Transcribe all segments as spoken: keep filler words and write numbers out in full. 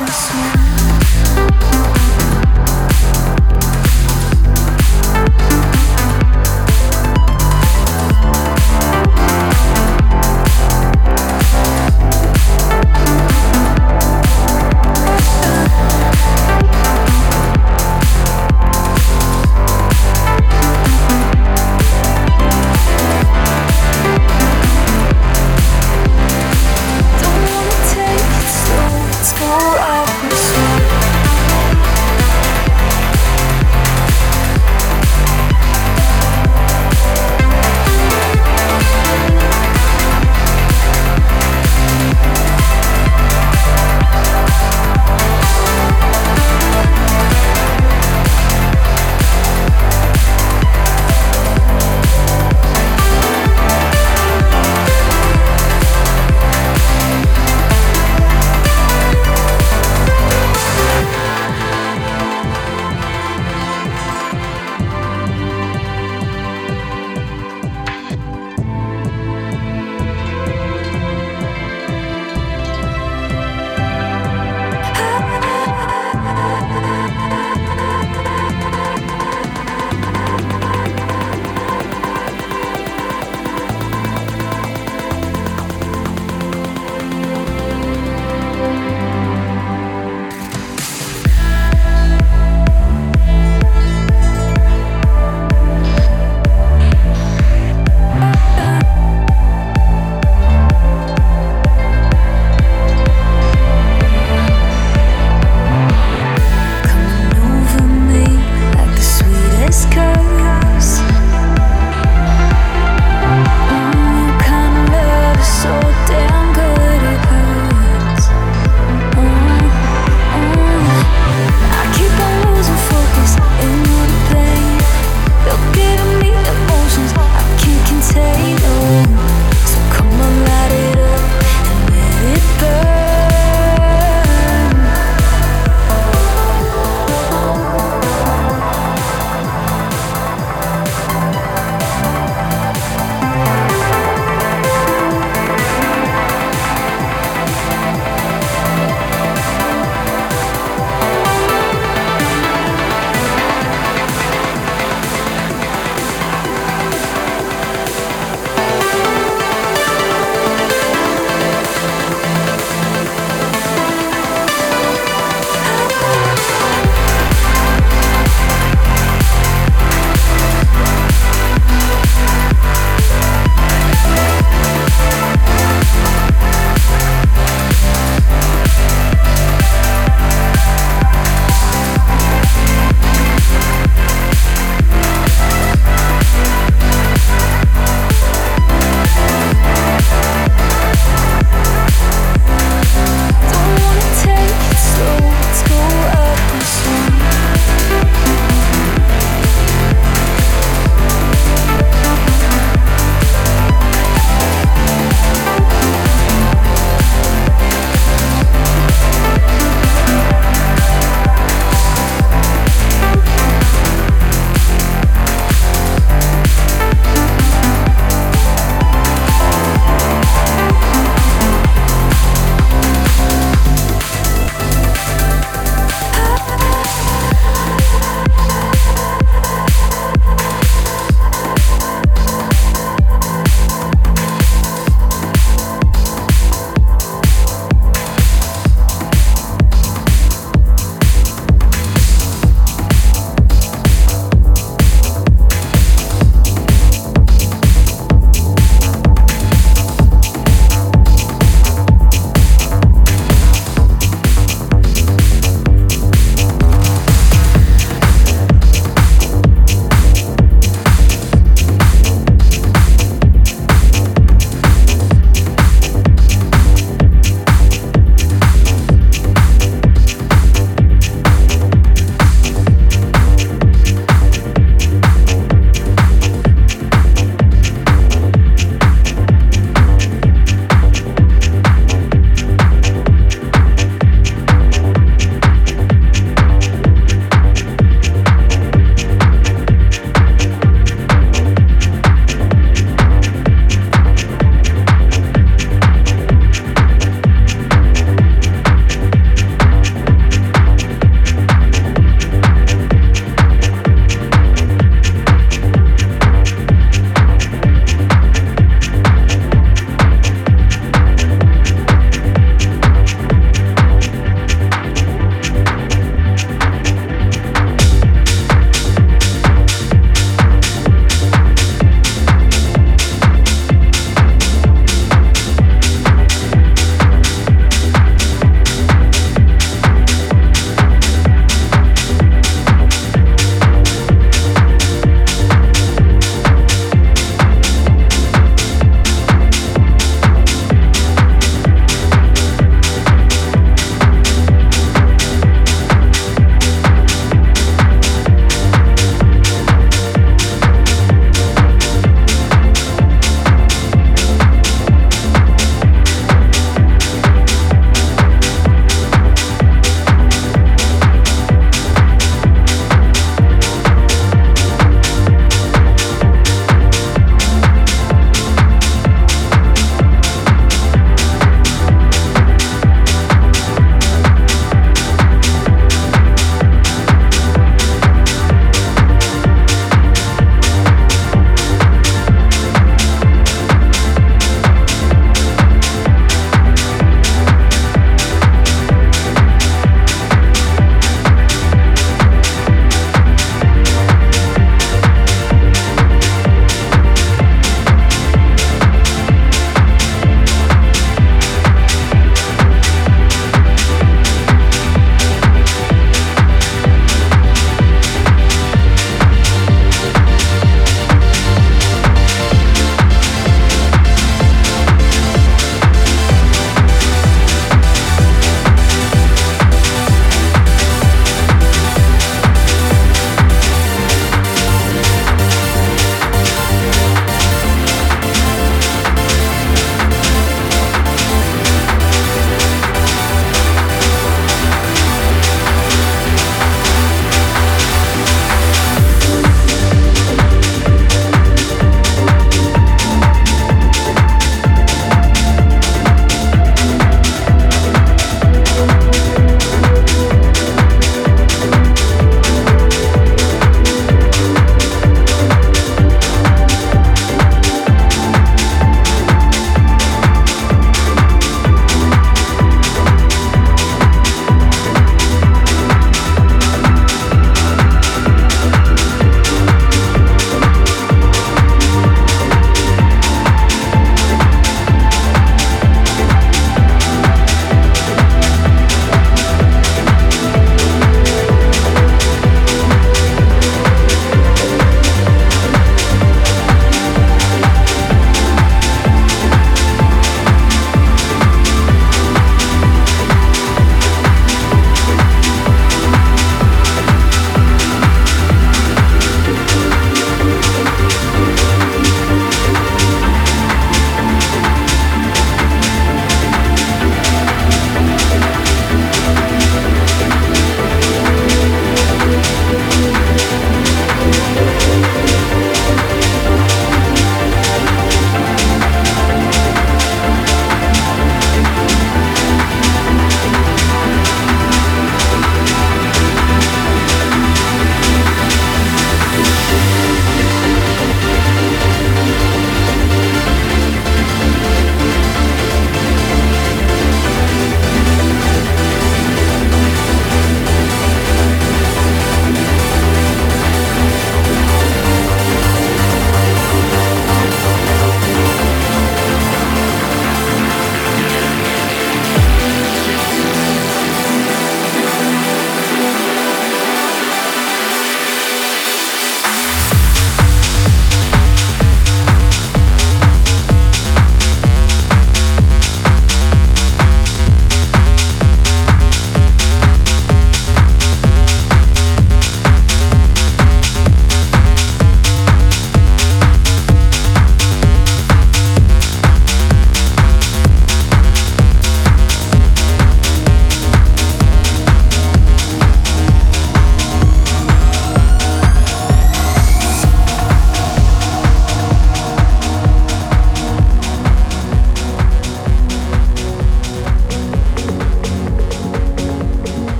School hours.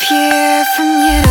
disappear from you.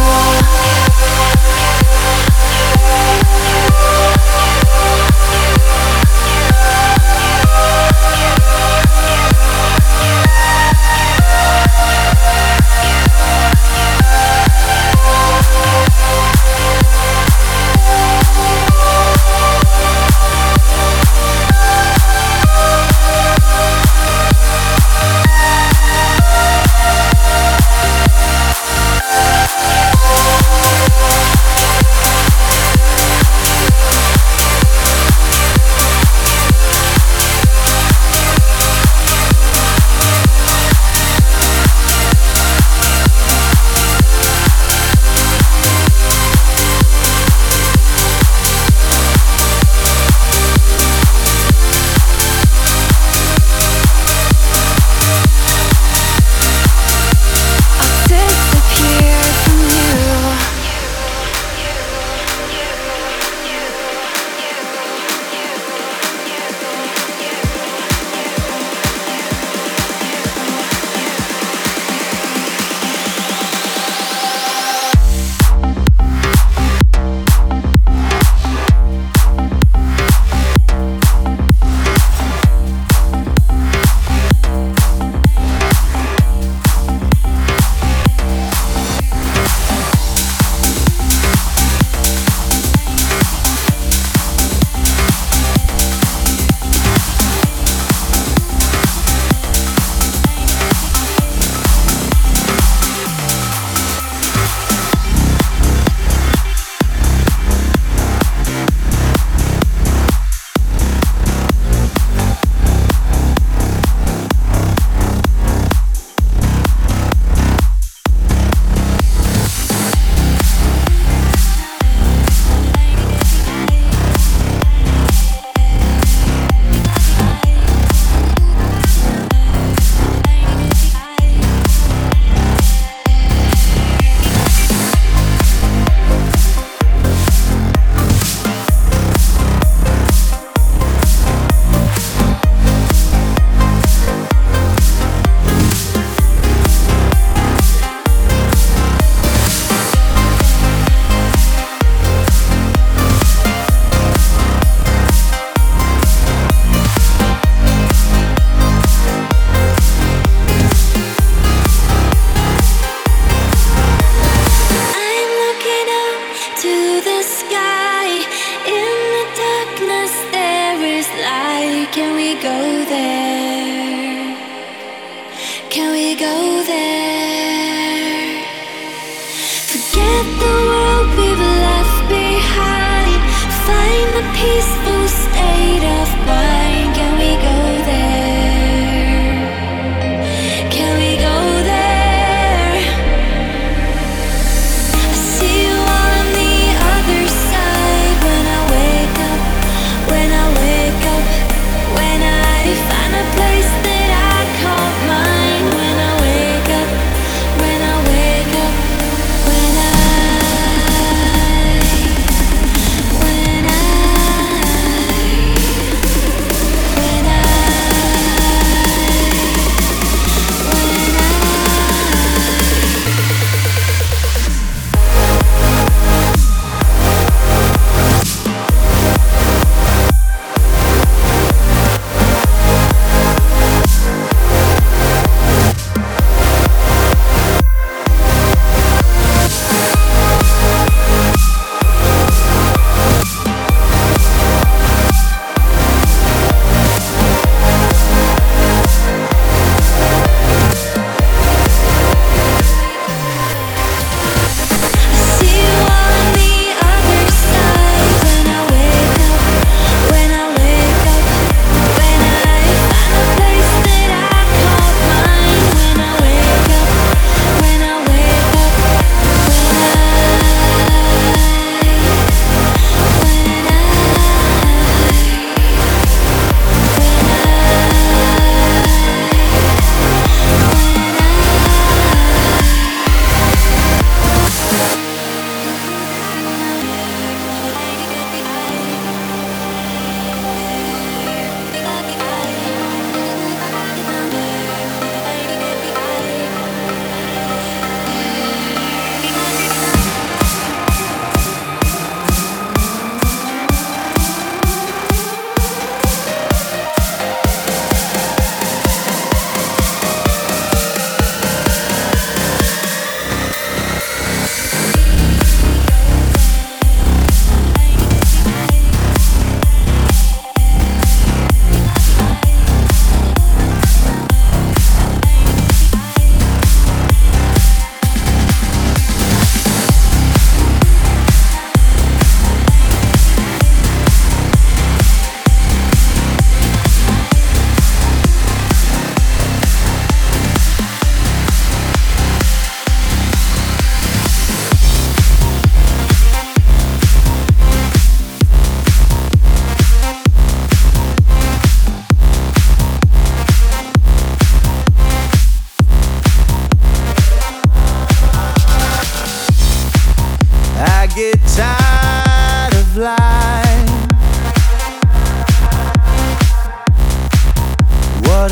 Place that I call mine. When I wake up,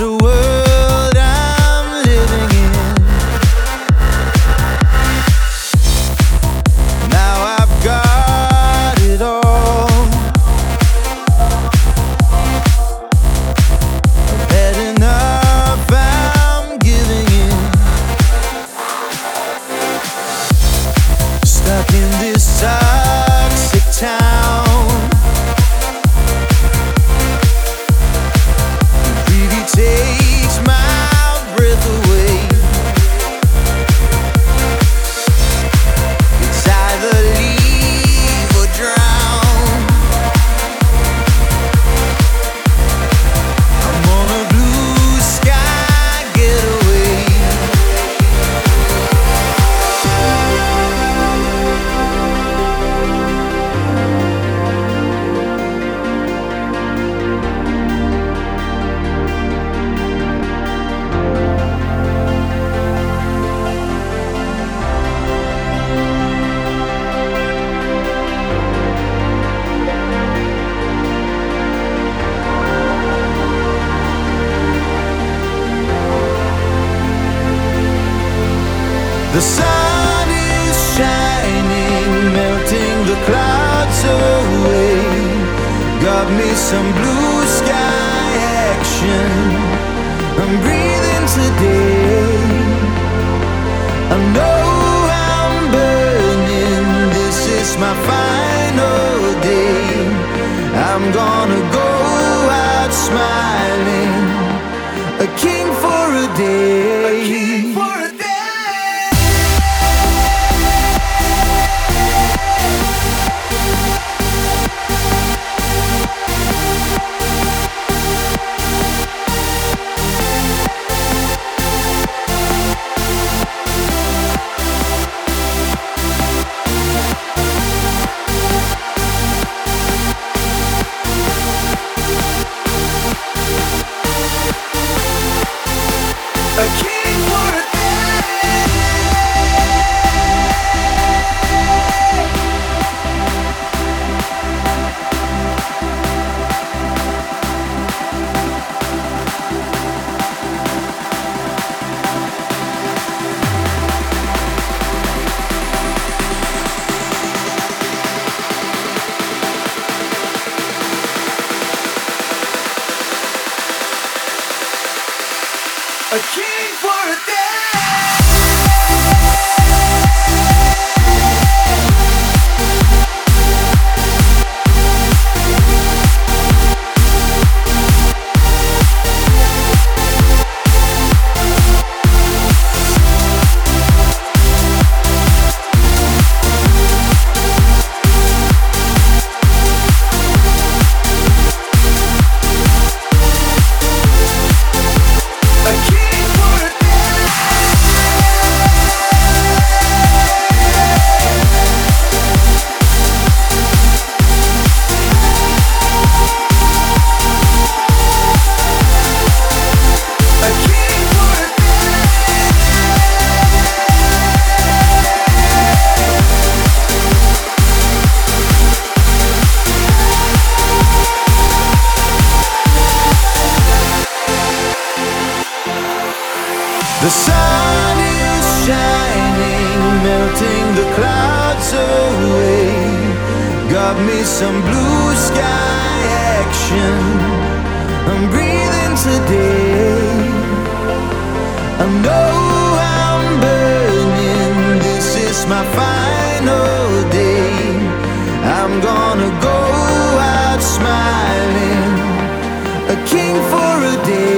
what a world I'm living in. Now I've got it all. I've had enough, I'm giving in. Stuck in this toxic town. Takes my breath away. It's either leave or drown. I'm on a blue sky getaway. The sun is shining, melting the clouds away. Got me some blue sky action. I'm breathing today. I know I'm burning. This is my final day. I'm gonna go out smiling, a king for a day, a king for a day. A king for a A king for a day. The sun is shining, melting the clouds away. Got me some blue sky action. I'm breathing today. I know I'm burning. This is my final day. I'm gonna go out smiling, a king for a day.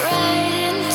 Right into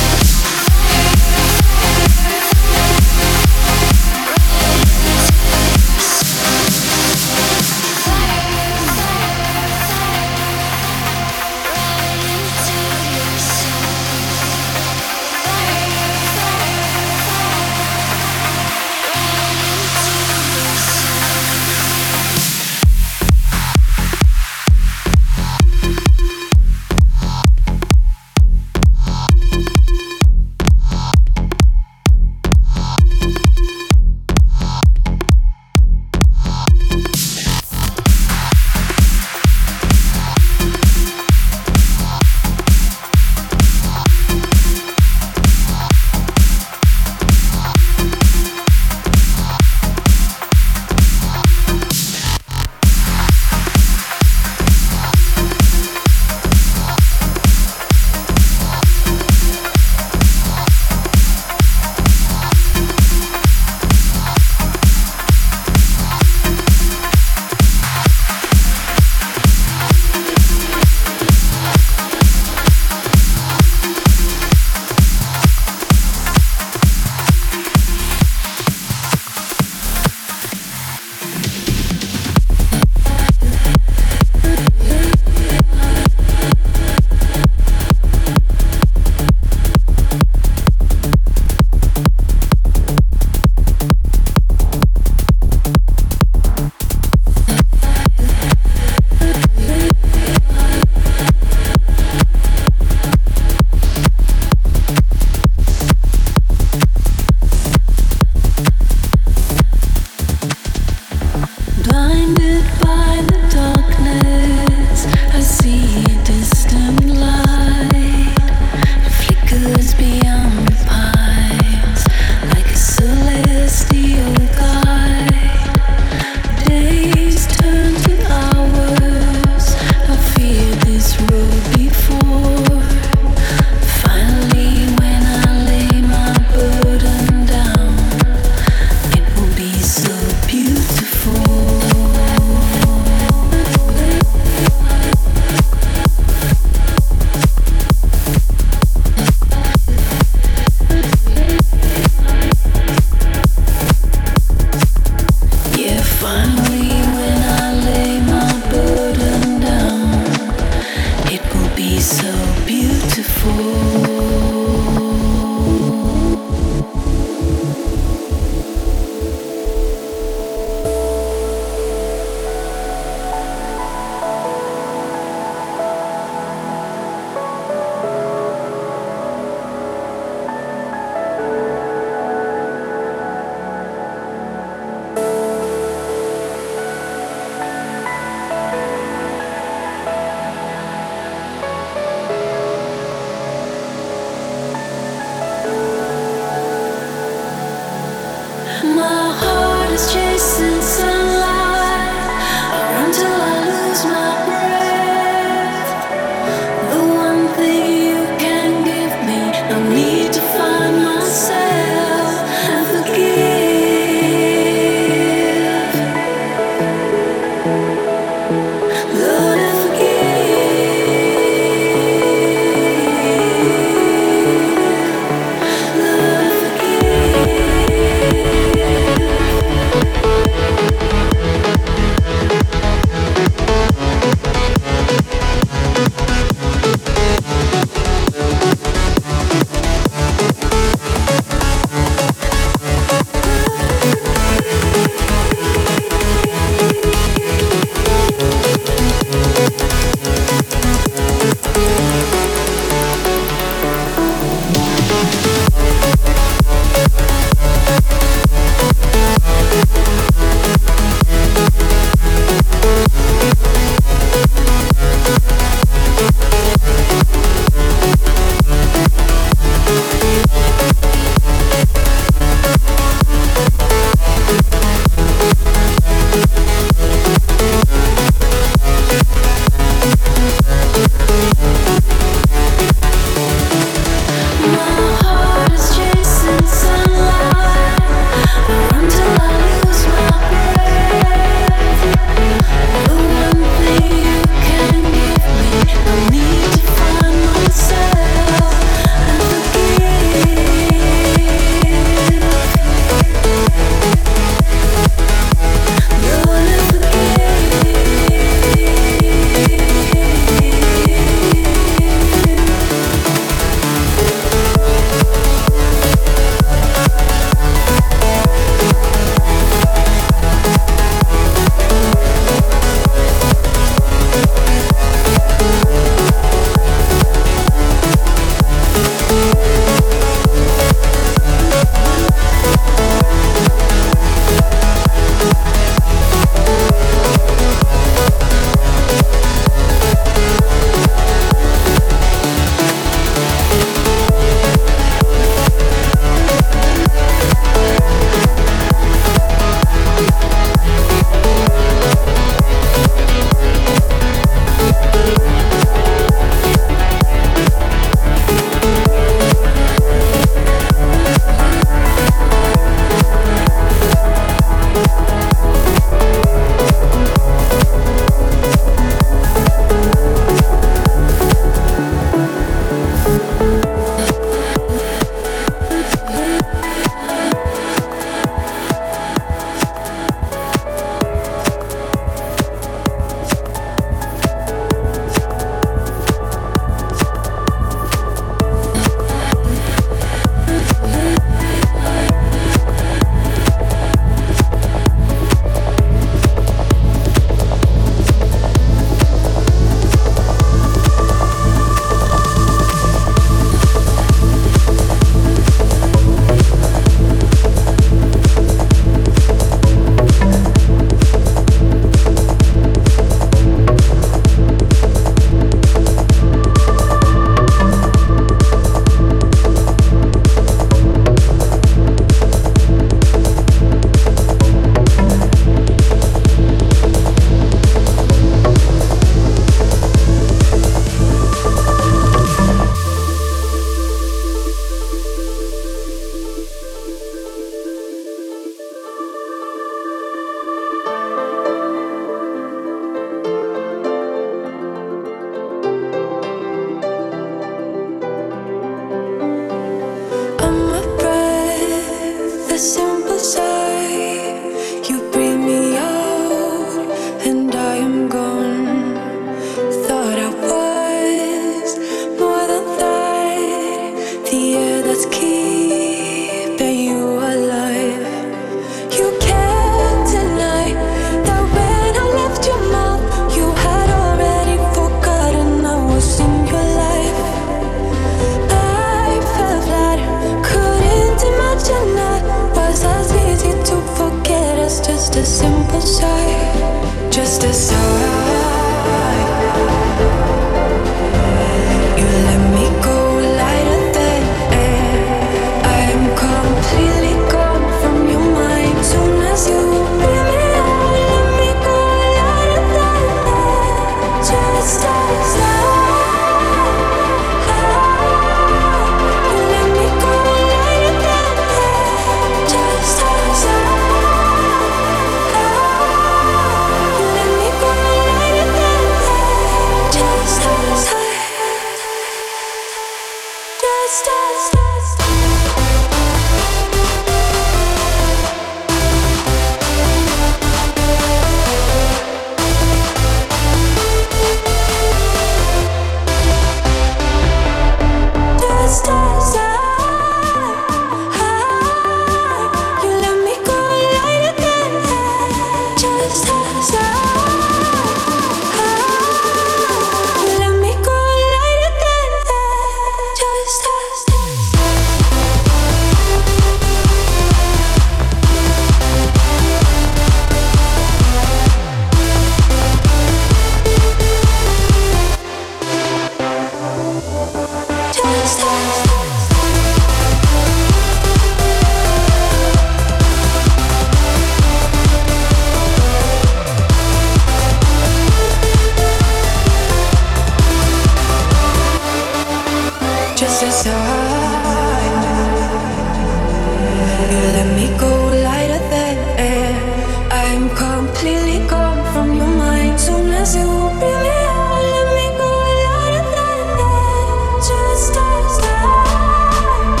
completely gone from your mind. Soon as you bring me out, let me go louder than that. Just stop, stop.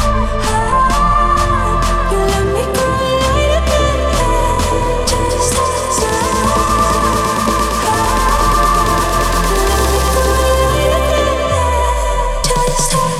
You let me go louder than that. Just stop, stop. You let me go louder than that. Just stop.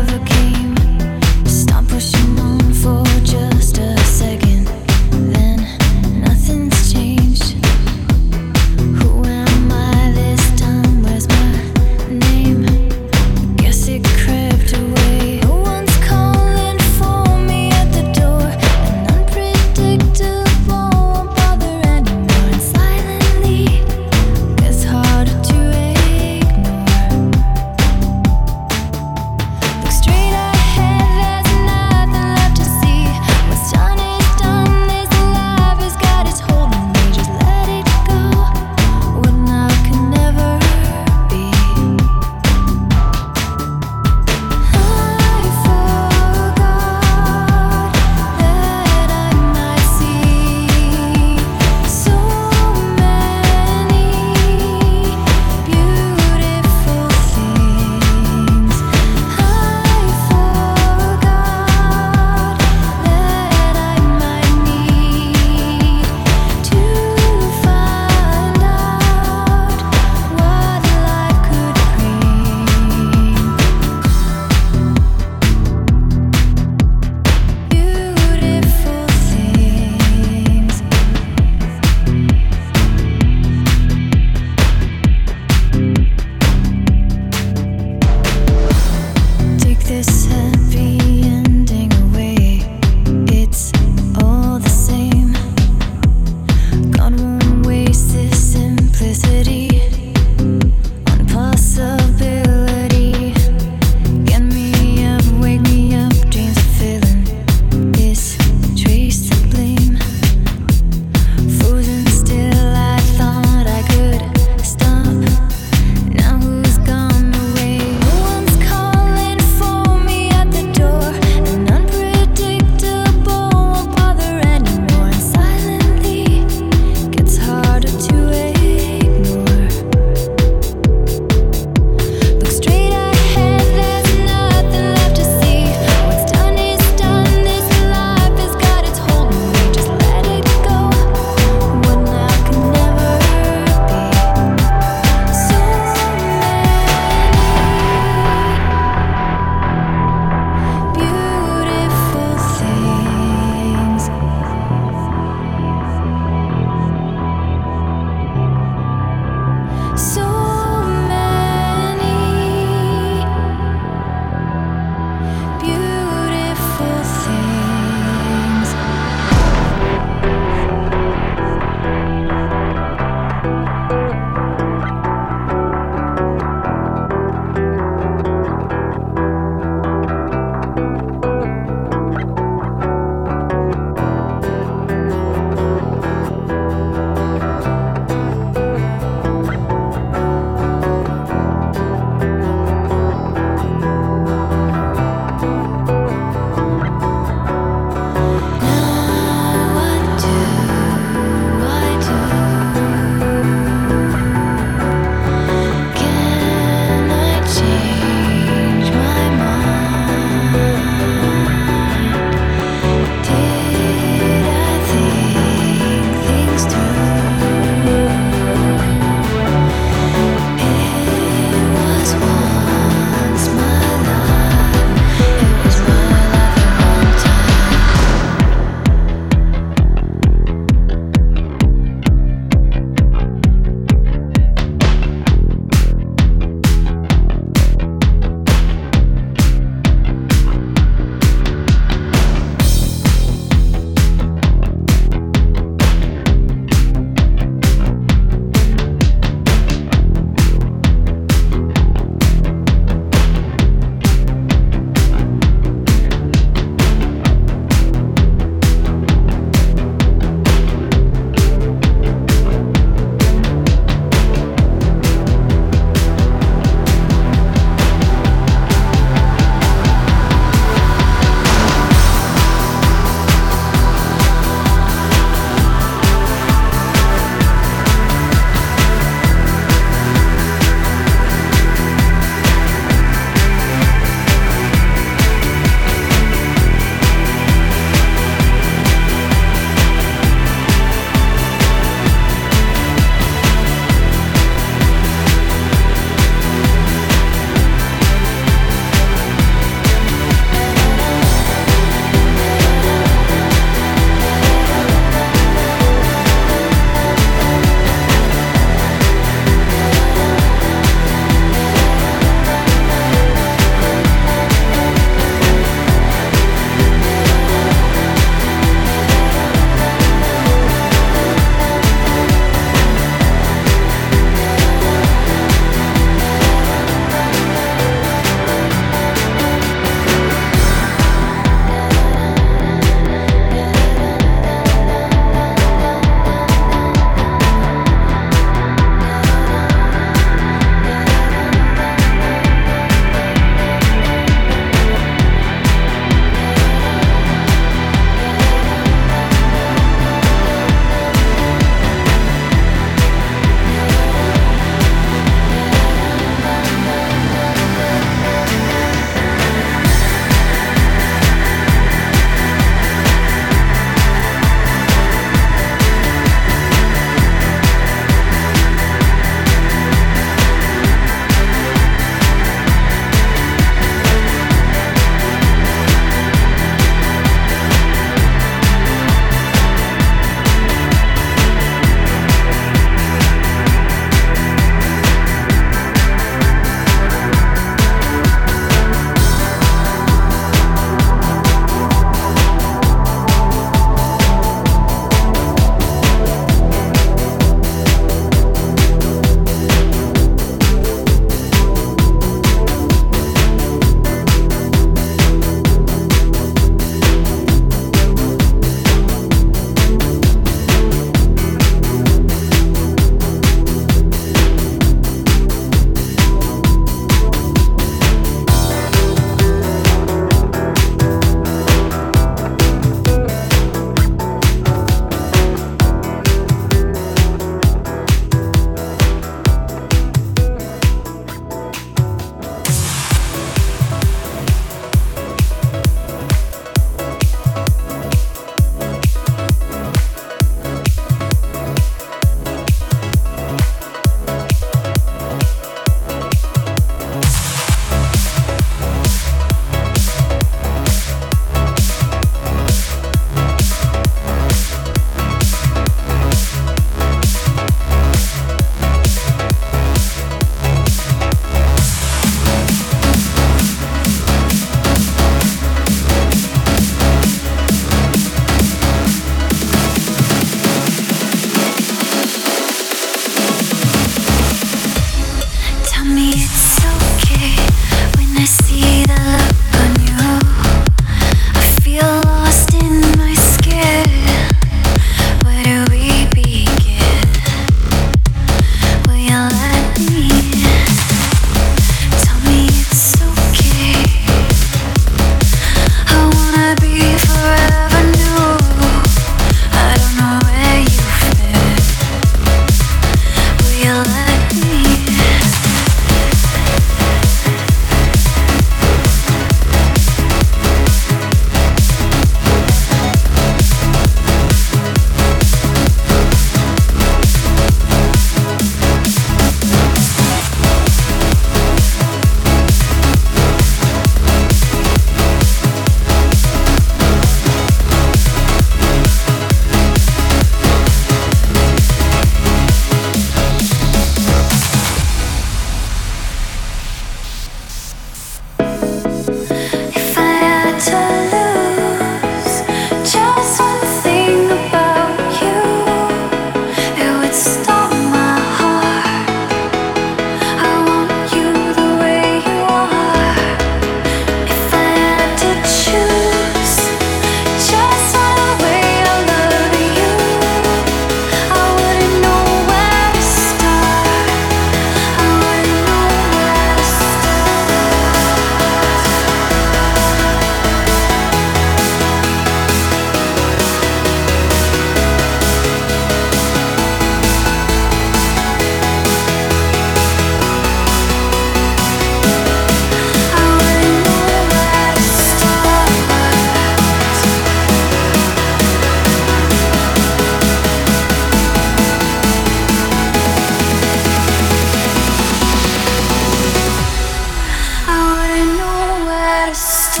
I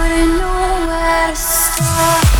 wouldn't know where to start.